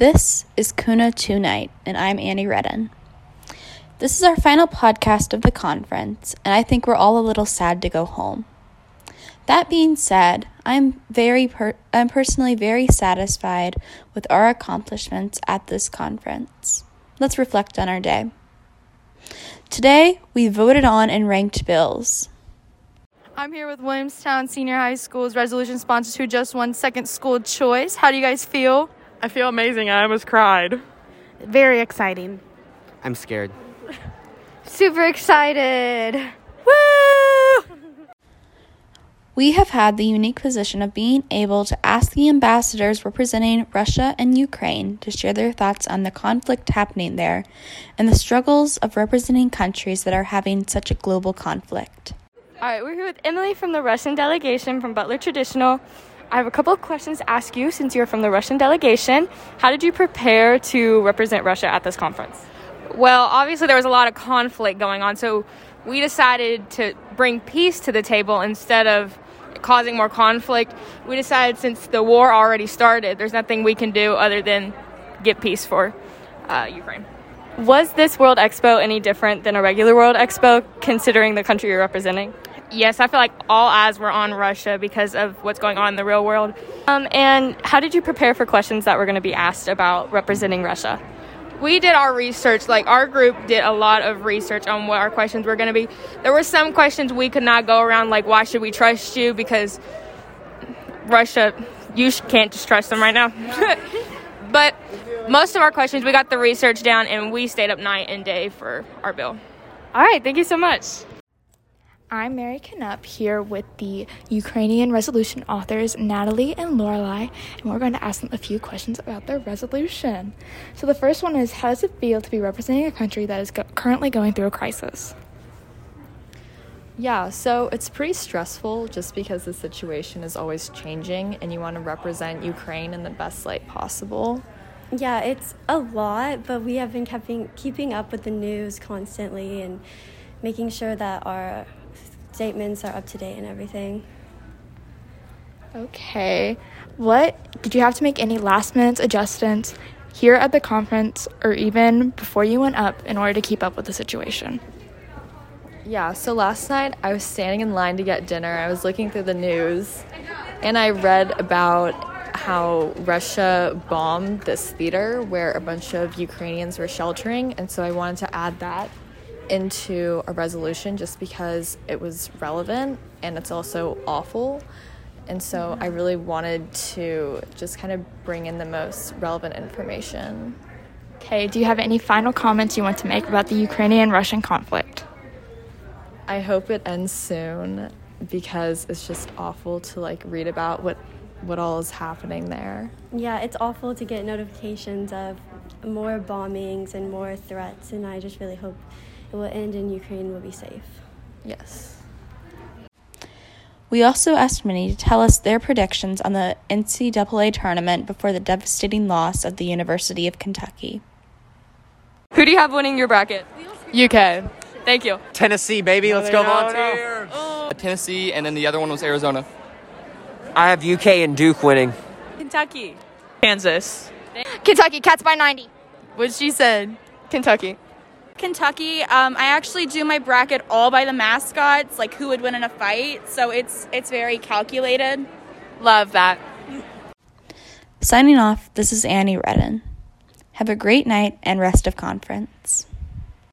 This is Kuna Tonight, and I'm Annie Redden. This is our final podcast of the conference, and I think we're all a little sad to go home. That being said, I'm personally very satisfied with our accomplishments at this conference. Let's reflect on our day. Today, we voted on and ranked bills. I'm here with Williamstown Senior High School's resolution sponsors who just won second school choice. How do you guys feel? I feel amazing. I almost cried. Very exciting. I'm scared. Super excited. Woo! We have had the unique position of being able to ask the ambassadors representing Russia and Ukraine to share their thoughts on the conflict happening there and the struggles of representing countries that are having such a global conflict. All right, we're here with Emily from the Russian delegation from Butler Traditional. I have a couple of questions to ask you since you're from the Russian delegation. How did you prepare to represent Russia at this conference? Well, obviously there was a lot of conflict going on, so we decided to bring peace to the table instead of causing more conflict. We decided since the war already started, there's nothing we can do other than get peace for Ukraine. Was this World Expo any different than a regular World Expo, considering the country you're representing? Yes, I feel like all eyes were on Russia because of what's going on in the real world. And how did you prepare for questions that were going to be asked about representing Russia? We did our research. Our group did a lot of research on what our questions were going to be. There were some questions we could not go around, like, why should we trust you? Because Russia, you can't just trust them right now. But most of our questions, we got the research down, and we stayed up night and day for our bill. All right, thank you so much. I'm Mary Knup here with the Ukrainian resolution authors Natalie and Lorelai, and we're going to ask them a few questions about their resolution. So the first one is, how does it feel to be representing a country that is currently going through a crisis? Yeah, so it's pretty stressful just because the situation is always changing and you want to represent Ukraine in the best light possible. Yeah, it's a lot, but we have been keeping up with the news constantly and making sure that our statements are up to date and everything. Okay. Did you have to make any last minute adjustments here at the conference or even before you went up in order to keep up with the situation? Yeah, so last night I was standing in line to get dinner. I was looking through the news and I read about how Russia bombed this theater where a bunch of Ukrainians were sheltering, and so I wanted to add that into a resolution just because it was relevant and it's also awful, and so I really wanted to just kind of bring in the most relevant information. Okay, do you have any final comments you want to make about the Ukrainian-Russian conflict? I hope it ends soon because it's just awful to read about what all is happening there. Yeah, it's awful to get notifications of more bombings and more threats, and I just really hope it will end in Ukraine will be safe. Yes. We also asked many to tell us their predictions on the NCAA tournament before the devastating loss of the University of Kentucky. Who do you have winning your bracket? UK. Thank you. Tennessee, baby. Let's go Volunteers. Oh. Tennessee, and then the other one was Arizona. I have UK and Duke winning. Kentucky. Kansas. Kentucky, Cats by 90. What she said. Kentucky. I actually do my bracket all by the mascots, who would win in a fight, so it's very calculated. Love that. Signing off, this is Annie Redden. Have a great night and rest of conference.